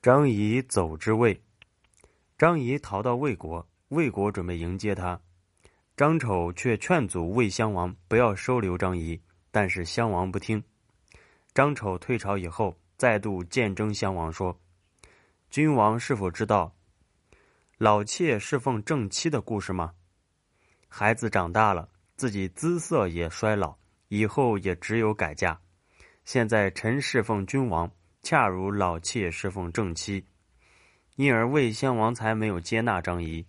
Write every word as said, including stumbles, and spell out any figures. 张仪走之魏。张仪逃到魏国，魏国准备迎接他。张丑却劝阻魏襄王不要收留张仪，但是襄王不听。张丑退朝以后，再度见征襄王说：“君王是否知道老妾侍奉正妻的故事吗？孩子长大了，自己姿色也衰老，以后也只有改嫁。现在臣侍奉君王，恰如老妾侍奉正妻。”因而魏襄王才没有接纳张仪。